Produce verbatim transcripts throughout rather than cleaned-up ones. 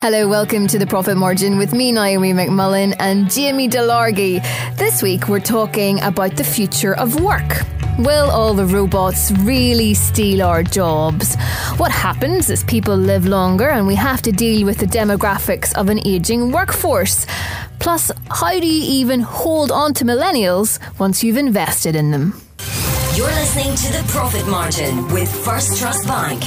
Hello, welcome to The Profit Margin with me, Naomi McMullen, and Jamie Delargy. This week we're talking about the future of work. Will all the robots really steal our jobs? What happens as people live longer and we have to deal with the demographics of an ageing workforce? Plus, how do you even hold on to millennials once you've invested in them? You're listening to The Profit Margin with First Trust Bank.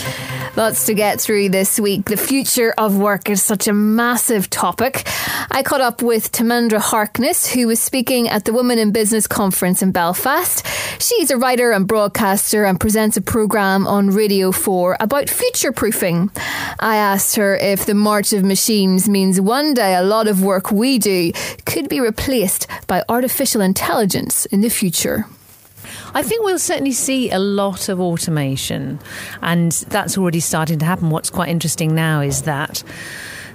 Lots to get through this week. The future of work is such a massive topic. I caught up with Timandra Harkness, who was speaking at the Women in Business Conference in Belfast. She's a writer and broadcaster and presents a programme on Radio four about future-proofing. I asked her if the march of machines means one day a lot of work we do could be replaced by artificial intelligence in the future. I think we'll certainly see a lot of automation, and that's already starting to happen. What's quite interesting now is that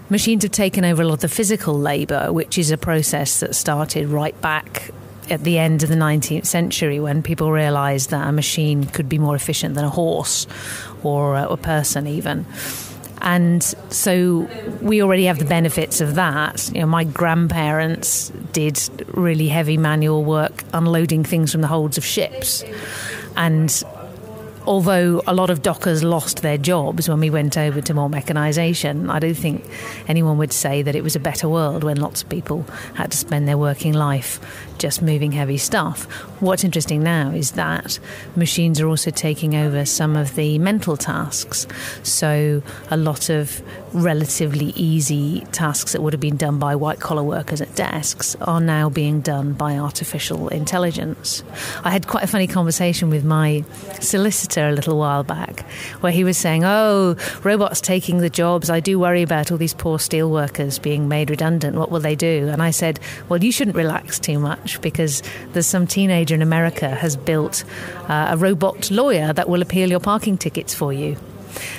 machines have taken over a lot of physical labour, which is a process that started right back at the end of the nineteenth century when people realised that a machine could be more efficient than a horse or a person even. And so we already have the benefits of that. You know, my grandparents did really heavy manual work unloading things from the holds of ships. And although a lot of dockers lost their jobs when we went over to more mechanisation, I don't think anyone would say that it was a better world when lots of people had to spend their working life just moving heavy stuff. What's interesting now is that machines are also taking over some of the mental tasks. So a lot of relatively easy tasks that would have been done by white-collar workers at desks are now being done by artificial intelligence. I had quite a funny conversation with my solicitor a little while back, where he was saying, oh, robots taking the jobs, I do worry about all these poor steel workers being made redundant, what will they do? And I said, well, you shouldn't relax too much, because there's some teenager in America has built uh, a robot lawyer that will appeal your parking tickets for you.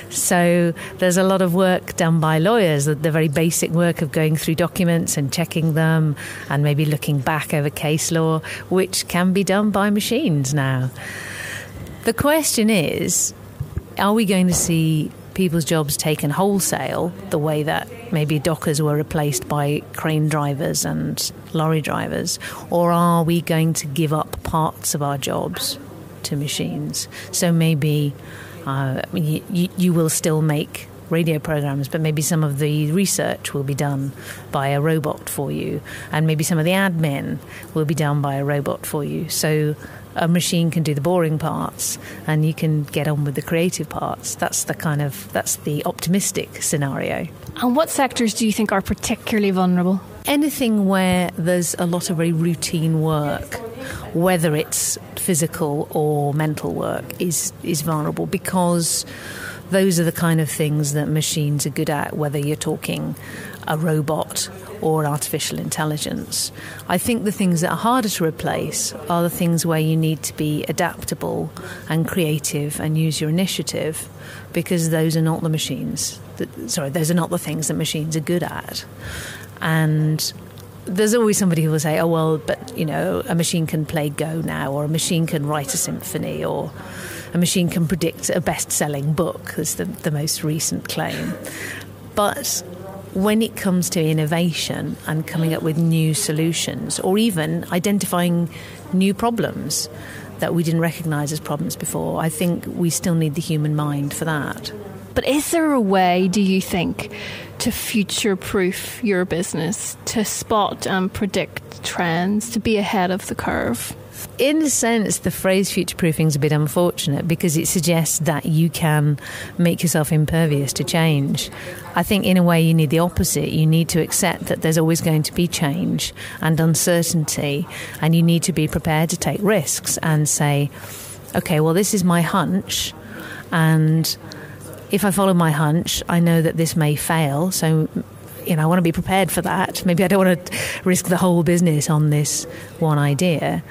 So there's a lot of work done by lawyers, the, the very basic work of going through documents and checking them and maybe looking back over case law, which can be done by machines now. The question is, are we going to see people's jobs taken wholesale, the way that maybe dockers were replaced by crane drivers and lorry drivers? Or are we going to give up parts of our jobs to machines? So maybe uh, you, you will still make radio programmes, but maybe some of the research will be done by a robot for you, and maybe some of the admin will be done by a robot for you. So a machine can do the boring parts and you can get on with the creative parts. That's the kind of, that's the optimistic scenario. And what sectors do you think are particularly vulnerable? Anything where there's a lot of very routine work, whether it's physical or mental work, is, is vulnerable, because those are the kind of things that machines are good at, whether you're talking a robot or artificial intelligence. I think the things that are harder to replace are the things where you need to be adaptable and creative and use your initiative, because those are not the machines. That, sorry, those are not the things that machines are good at. And there's always somebody who will say, oh, well, but, you know, a machine can play Go now, or a machine can write a symphony, or a machine can predict a best-selling book, is the, the most recent claim. But when it comes to innovation and coming up with new solutions, or even identifying new problems that we didn't recognise as problems before, I think we still need the human mind for that. But is there a way, do you think, to future-proof your business, to spot and predict trends, to be ahead of the curve? In a sense, the phrase future-proofing is a bit unfortunate, because it suggests that you can make yourself impervious to change. I think in a way you need the opposite. You need to accept that there's always going to be change and uncertainty, and you need to be prepared to take risks and say, okay, well, this is my hunch, and if I follow my hunch, I know that this may fail, so you know, I want to be prepared for that. Maybe I don't want to risk the whole business on this one idea.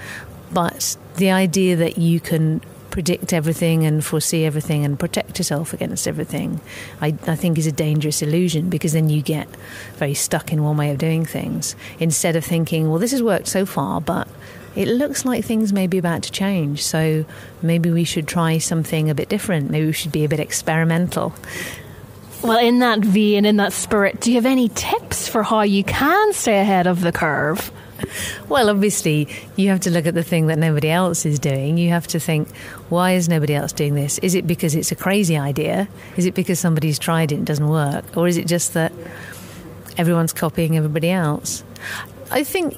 But the idea that you can predict everything and foresee everything and protect yourself against everything, I, I think is a dangerous illusion, because then you get very stuck in one way of doing things, instead of thinking, well, this has worked so far, but it looks like things may be about to change, so maybe we should try something a bit different. Maybe we should be a bit experimental. Well, in that vein, in that spirit, do you have any tips for how you can stay ahead of the curve? Well, obviously, you have to look at the thing that nobody else is doing. You have to think, why is nobody else doing this? Is it because it's a crazy idea? Is it because somebody's tried it and it doesn't work? Or is it just that everyone's copying everybody else? I think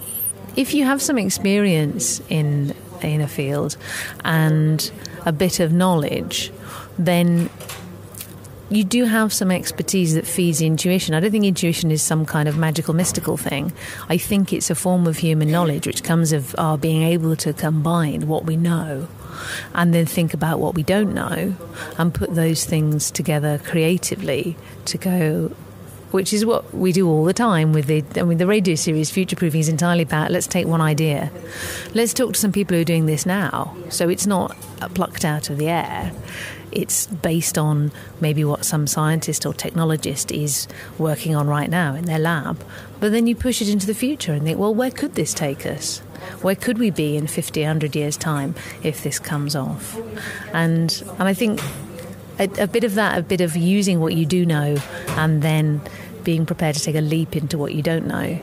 if you have some experience in in a field and a bit of knowledge, then you do have some expertise that feeds intuition. I don't think intuition is some kind of magical, mystical thing. I think it's a form of human knowledge which comes of our being able to combine what we know and then think about what we don't know and put those things together creatively to go, which is what we do all the time with the, I mean, the radio series Future Proofing is entirely about, let's take one idea. Let's talk to some people who are doing this now. So it's not plucked out of the air. It's based on maybe what some scientist or technologist is working on right now in their lab. But then you push it into the future and think, well, where could this take us? Where could we be in fifty, one hundred years' time if this comes off? And, and I think a, a bit of that, a bit of using what you do know and then being prepared to take a leap into what you don't know.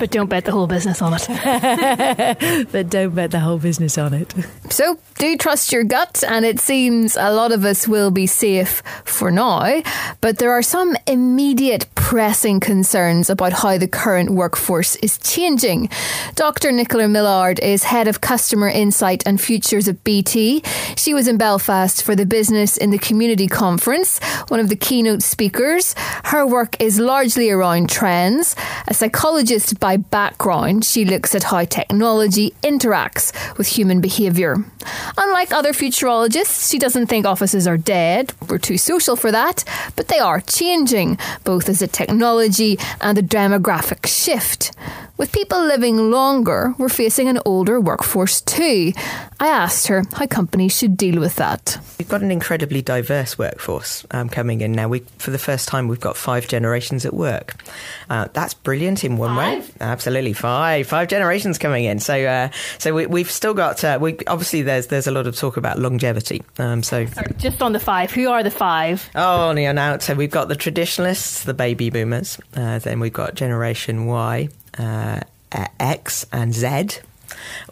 But don't bet the whole business on it. But don't bet the whole business on it. So do trust your gut, and it seems a lot of us will be safe for now. But there are some immediate pressing concerns about how the current workforce is changing. Doctor Nicola Millard is Head of Customer Insight and Futures at B T. She was in Belfast for the Business in the Community Conference, one of the keynote speakers. Her work is largely around trends. A psychologist by background, she looks at how technology interacts with human behaviour. Unlike other futurologists, she doesn't think offices are dead. We're too social for that. But they are changing, both as a technology and a demographic shift. With people living longer, we're facing an older workforce too. I asked her how companies should deal with that. We've got an incredibly diverse workforce um, coming in now. We, for the first time, we've got five generations at work. Uh, that's brilliant in one five? way. Absolutely, five five generations coming in. So, uh, so we, we've still got. Uh, we obviously there's there's a lot of talk about longevity. Um, so Sorry, just on the five, who are the five? Oh, no, no. So we've got the traditionalists, the baby boomers. Uh, then we've got Generation Y. Uh, X and Z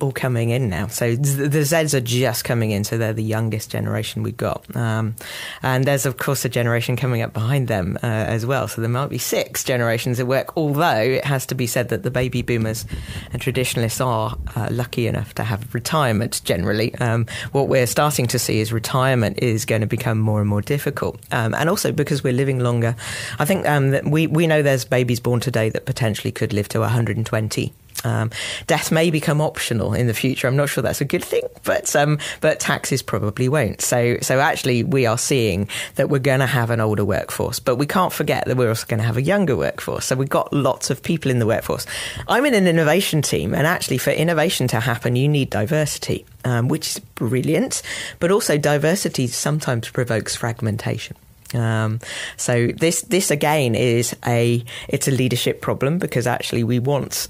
all coming in now. So the Zs are just coming in, so they're the youngest generation we've got. Um, and there's, of course, a generation coming up behind them uh, as well. So there might be six generations at work, although it has to be said that the baby boomers and traditionalists are uh, lucky enough to have retirement generally. Um, what we're starting to see is retirement is going to become more and more difficult. Um, and also because we're living longer, I think um, that we, we know there's babies born today that potentially could live to one hundred twenty. Um, death may become optional in the future. I'm not sure that's a good thing, but um, but taxes probably won't. So so actually we are seeing that we're going to have an older workforce, but we can't forget that we're also going to have a younger workforce. So we've got lots of people in the workforce. I'm in an innovation team, and actually for innovation to happen, you need diversity, um, which is brilliant, but also diversity sometimes provokes fragmentation. Um, so this this again is a it's a leadership problem, because actually we want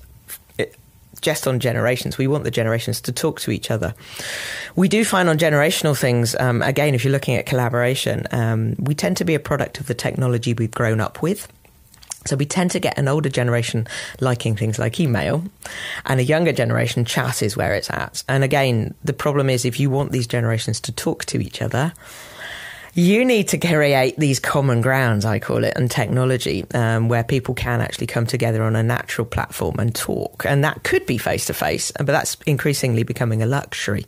just on generations. We want the generations to talk to each other. We do find on generational things, um, again, if you're looking at collaboration, um, we tend to be a product of the technology we've grown up with. So we tend to get an older generation liking things like email, and a younger generation, chat is where it's at. And again, the problem is if you want these generations to talk to each other, you need to create these common grounds, I call it, and technology um, where people can actually come together on a natural platform and talk. And that could be face to face, but that's increasingly becoming a luxury.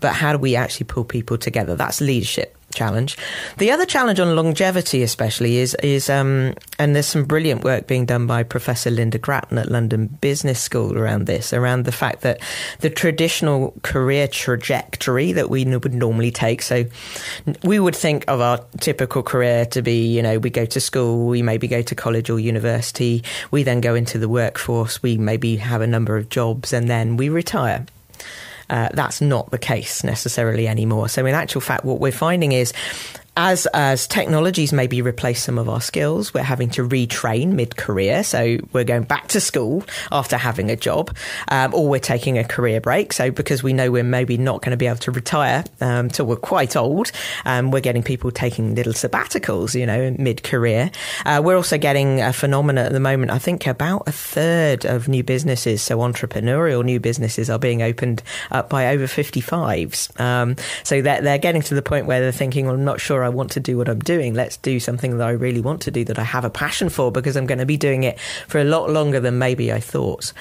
But how do we actually pull people together? That's leadership challenge. The other challenge on longevity especially is, is um, and there's some brilliant work being done by Professor Linda Gratton at London Business School around this, around the fact that the traditional career trajectory that we would normally take, so we would think of our typical career to be, you know, we go to school, we maybe go to college or university, we then go into the workforce, we maybe have a number of jobs, and then we retire. Uh, that's not the case necessarily anymore. So in actual fact, what we're finding is As as technologies maybe replace some of our skills, we're having to retrain mid-career. So we're going back to school after having a job, um, or we're taking a career break. So because we know we're maybe not going to be able to retire um, till we're quite old, um, we're getting people taking little sabbaticals, you know, mid-career. Uh, we're also getting a phenomenon at the moment. I think about a third of new businesses, so entrepreneurial new businesses, are being opened up by over fifty-fives. Um, so they're, they're getting to the point where they're thinking, well, I'm not sure I want to do what I'm doing. Let's do something that I really want to do, that I have a passion for, because I'm going to be doing it for a lot longer than maybe I thought.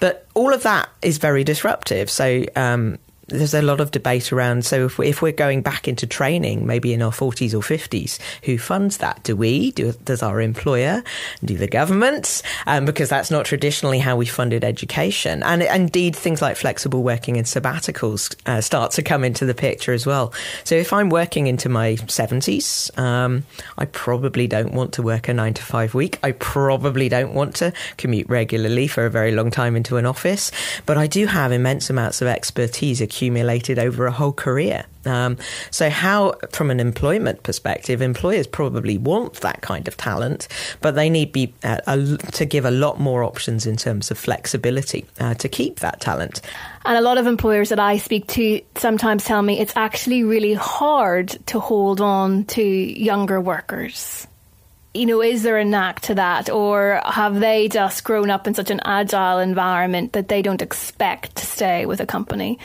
But all of that is very disruptive. So um, there's a lot of debate around. So if, we, if we're going back into training, maybe in our forties or fifties, who funds that? Do we? Do, does our employer? Do the government? Um, because that's not traditionally how we funded education. And indeed, things like flexible working and sabbaticals uh, start to come into the picture as well. So if I'm working into my seventies, um, I probably don't want to work a nine to five week. I probably don't want to commute regularly for a very long time into an office. But I do have immense amounts of expertise accumulated over a whole career. Um, so how, from an employment perspective, employers probably want that kind of talent, but they need be uh, a, to give a lot more options in terms of flexibility uh, to keep that talent. And a lot of employers that I speak to sometimes tell me it's actually really hard to hold on to younger workers. You know, is there a knack to that, or have they just grown up in such an agile environment that they don't expect to stay with a company?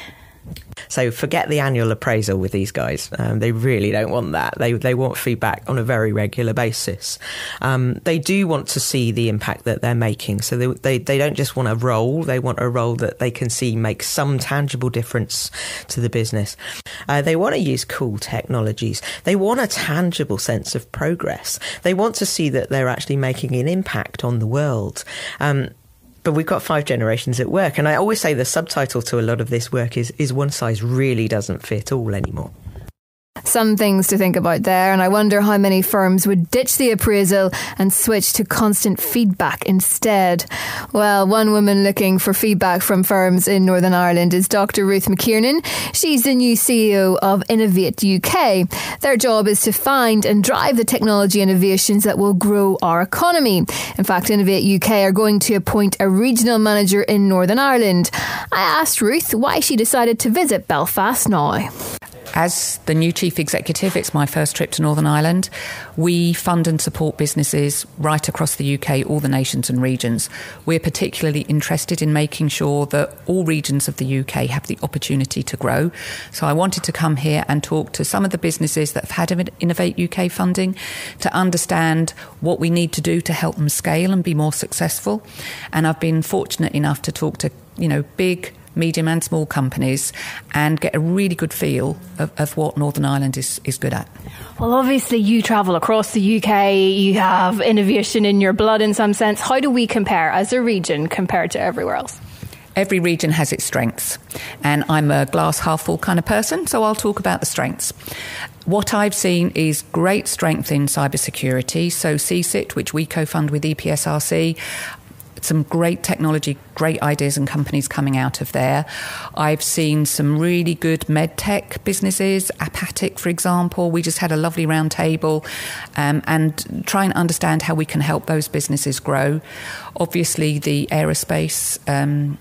So forget the annual appraisal with these guys. Um, they really don't want that. They they want feedback on a very regular basis. Um, they do want to see the impact that they're making. So they, they, they don't just want a role. They want a role that they can see makes some tangible difference to the business. Uh, they want to use cool technologies. They want a tangible sense of progress. They want to see that they're actually making an impact on the world. Um But we've got five generations at work. And I always say the subtitle to a lot of this work is, is one size really doesn't fit all anymore. Some things to think about there. And I wonder how many firms would ditch the appraisal and switch to constant feedback instead. Well, one woman looking for feedback from firms in Northern Ireland is Doctor Ruth McKernan. She's the new C E O of Innovate U K. Their job is to find and drive the technology innovations that will grow our economy. In fact, Innovate U K are going to appoint a regional manager in Northern Ireland. I asked Ruth why she decided to visit Belfast now. As the new chief executive, it's my first trip to Northern Ireland. We fund and support businesses right across the U K, all the nations and regions. We're particularly interested in making sure that all regions of the U K have the opportunity to grow. So I wanted to come here and talk to some of the businesses that have had Innovate U K funding to understand what we need to do to help them scale and be more successful. And I've been fortunate enough to talk to, you know, big, medium and small companies and get a really good feel of, of what Northern Ireland is, is good at. Well, obviously you travel across the U K, you have innovation in your blood in some sense. How do we compare as a region compared to everywhere else? Every region has its strengths, and I'm a glass half full kind of person, so I'll talk about the strengths. What I've seen is great strength in cybersecurity, so C S I T, which we co-fund with E P S R C, some great technology, great ideas and companies coming out of there. I've seen some really good med tech businesses, Apatic, for example. We just had a lovely round table um, and try and understand how we can help those businesses grow. Obviously, the aerospace um,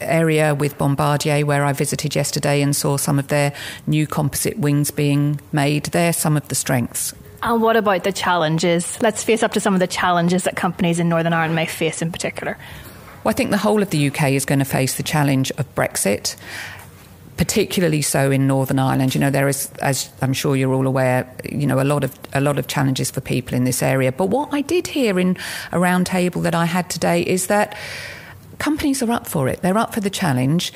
area with Bombardier, where I visited yesterday and saw some of their new composite wings being made, they're some of the strengths. And what about the challenges? Let's face up to some of the challenges that companies in Northern Ireland may face in particular. Well, I think the whole of the U K is going to face the challenge of Brexit, particularly so in Northern Ireland. You know, there is, as I'm sure you're all aware, you know, a lot of a lot of challenges for people in this area. But what I did hear in a round table that I had today is that companies are up for it. They're up for the challenge.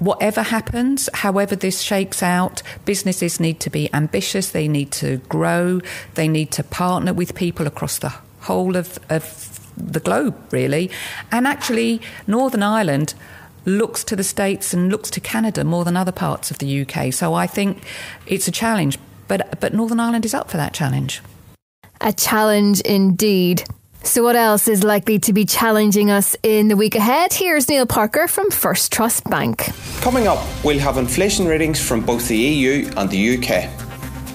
Whatever happens, however this shakes out, businesses need to be ambitious, they need to grow, they need to partner with people across the whole of, of the globe, really. And actually, Northern Ireland looks to the States and looks to Canada more than other parts of the U K. So I think it's a challenge, but, but Northern Ireland is up for that challenge. A challenge indeed. So what else is likely to be challenging us in the week ahead? Here's Neil Parker from First Trust Bank. Coming up, we'll have inflation readings from both the E U and the U K.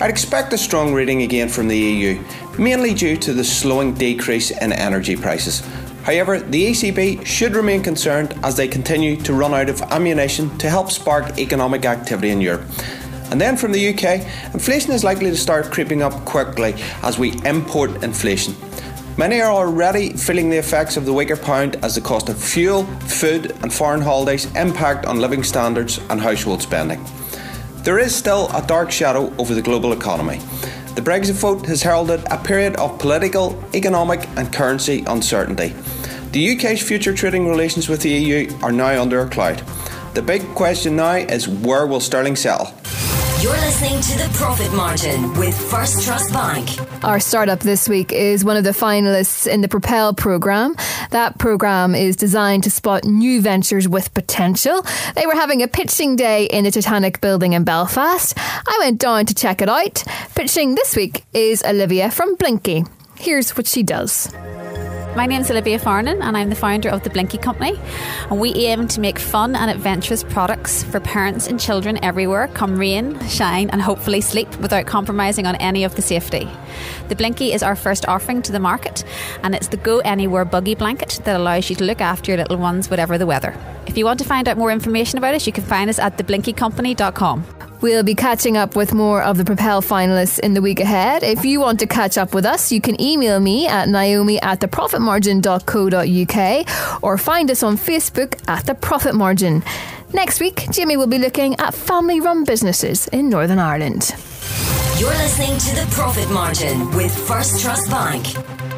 I'd expect a strong reading again from the E U, mainly due to the slowing decrease in energy prices. However, the E C B should remain concerned as they continue to run out of ammunition to help spark economic activity in Europe. And then from the U K, inflation is likely to start creeping up quickly as we import inflation. Many are already feeling the effects of the weaker pound as the cost of fuel, food and foreign holidays impact on living standards and household spending. There is still a dark shadow over the global economy. The Brexit vote has heralded a period of political, economic and currency uncertainty. The U K's future trading relations with the E U are now under a cloud. The big question now is, where will sterling settle? You're listening to The Profit Margin with First Trust Bank. Our startup this week is one of the finalists in the Propel Programme. That programme is designed to spot new ventures with potential. They were having a pitching day in the Titanic building in Belfast. I went down to check it out. Pitching this week is Olivia from Blinky. Here's what she does. My name's Olivia Farnan and I'm the founder of The Blinky Company, and we aim to make fun and adventurous products for parents and children everywhere, come rain, shine and hopefully sleep, without compromising on any of the safety. The Blinky is our first offering to the market, and it's the go anywhere buggy blanket that allows you to look after your little ones whatever the weather. If you want to find out more information about us, you can find us at the blinky company dot com. We'll be catching up with more of the Propel finalists in the week ahead. If you want to catch up with us, you can email me at naomi at the profit margin dot co dot uk or find us on Facebook at The Profit Margin. Next week, Jamie will be looking at family-run businesses in Northern Ireland. You're listening to The Profit Margin with First Trust Bank.